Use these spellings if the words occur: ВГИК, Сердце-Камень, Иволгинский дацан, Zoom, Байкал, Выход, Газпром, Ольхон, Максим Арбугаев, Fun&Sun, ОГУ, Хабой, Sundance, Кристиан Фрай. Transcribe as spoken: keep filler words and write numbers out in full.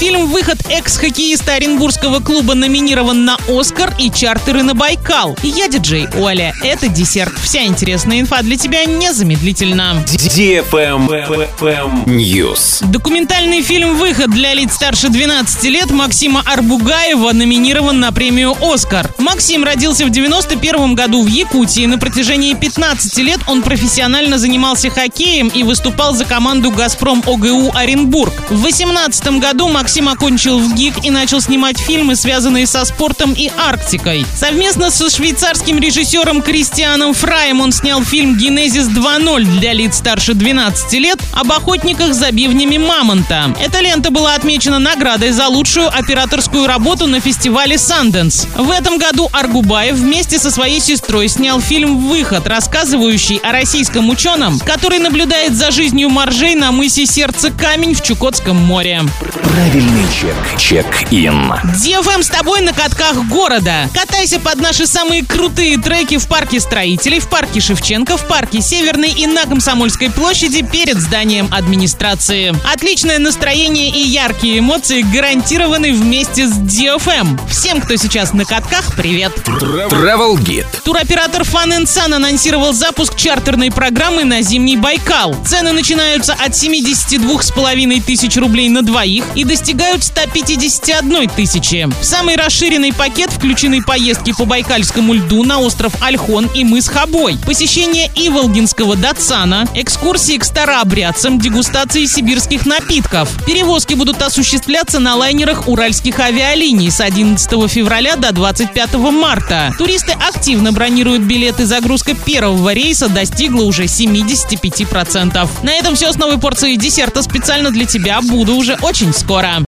Фильм «Выход» экс-хоккеиста Оренбургского клуба номинирован на «Оскар» и чартеры на Байкал. Я диджей Оля. Это десерт. Вся интересная инфа для тебя незамедлительно. News. Документальный фильм «Выход» для лиц старше двенадцати лет Максима Арбугаева номинирован на премию «Оскар». Максим родился в девяносто первом году в Якутии. На протяжении пятнадцати лет он профессионально занимался хоккеем и выступал за команду «Газпром» ОГУ Оренбург. В восемнадцатом году Максим окончил ВГИК и начал снимать фильмы, связанные со спортом и Арктикой. Совместно со швейцарским режиссером Кристианом Фраем он снял фильм «Генезис два ноль» для лиц старше двенадцати лет об охотниках за бивнями мамонта. Эта лента была отмечена наградой за лучшую операторскую работу на фестивале Sundance. В этом году Арбугаев вместе со своей сестрой снял фильм «Выход», рассказывающий о российском ученом, который наблюдает за жизнью моржей на мысе Сердце-Камень в Чукотском море. Правильный чек. Чек-ин. ди эф эм с тобой на катках города. Катайся под наши самые крутые треки в парке Строителей, в парке Шевченко, в парке Северной и на Комсомольской площади перед зданием администрации. Отличное настроение и яркие эмоции гарантированы вместе с ди эф эм. Всем, кто сейчас на катках, привет. Travel Guide. Туроператор Fun&Sun анонсировал запуск чартерной программы на Зимний Байкал. Цены начинаются от семидесяти двух с половиной тысяч рублей на двоих и достигают ста пятидесяти одной тысячи. В самый расширенный пакет включены поездки по Байкальскому льду на остров Ольхон и мыс Хабой, посещение Иволгинского дацана, экскурсии к старообрядцам, дегустации сибирских напитков. Перевозки будут осуществляться на лайнерах уральских авиалиний с одиннадцатого февраля до двадцать пятого марта. Туристы активно бронируют билеты, загрузка первого рейса достигла уже семидесяти пяти процентов. На этом все с новой порцией десерта специально для тебя. Буду уже очень скоро.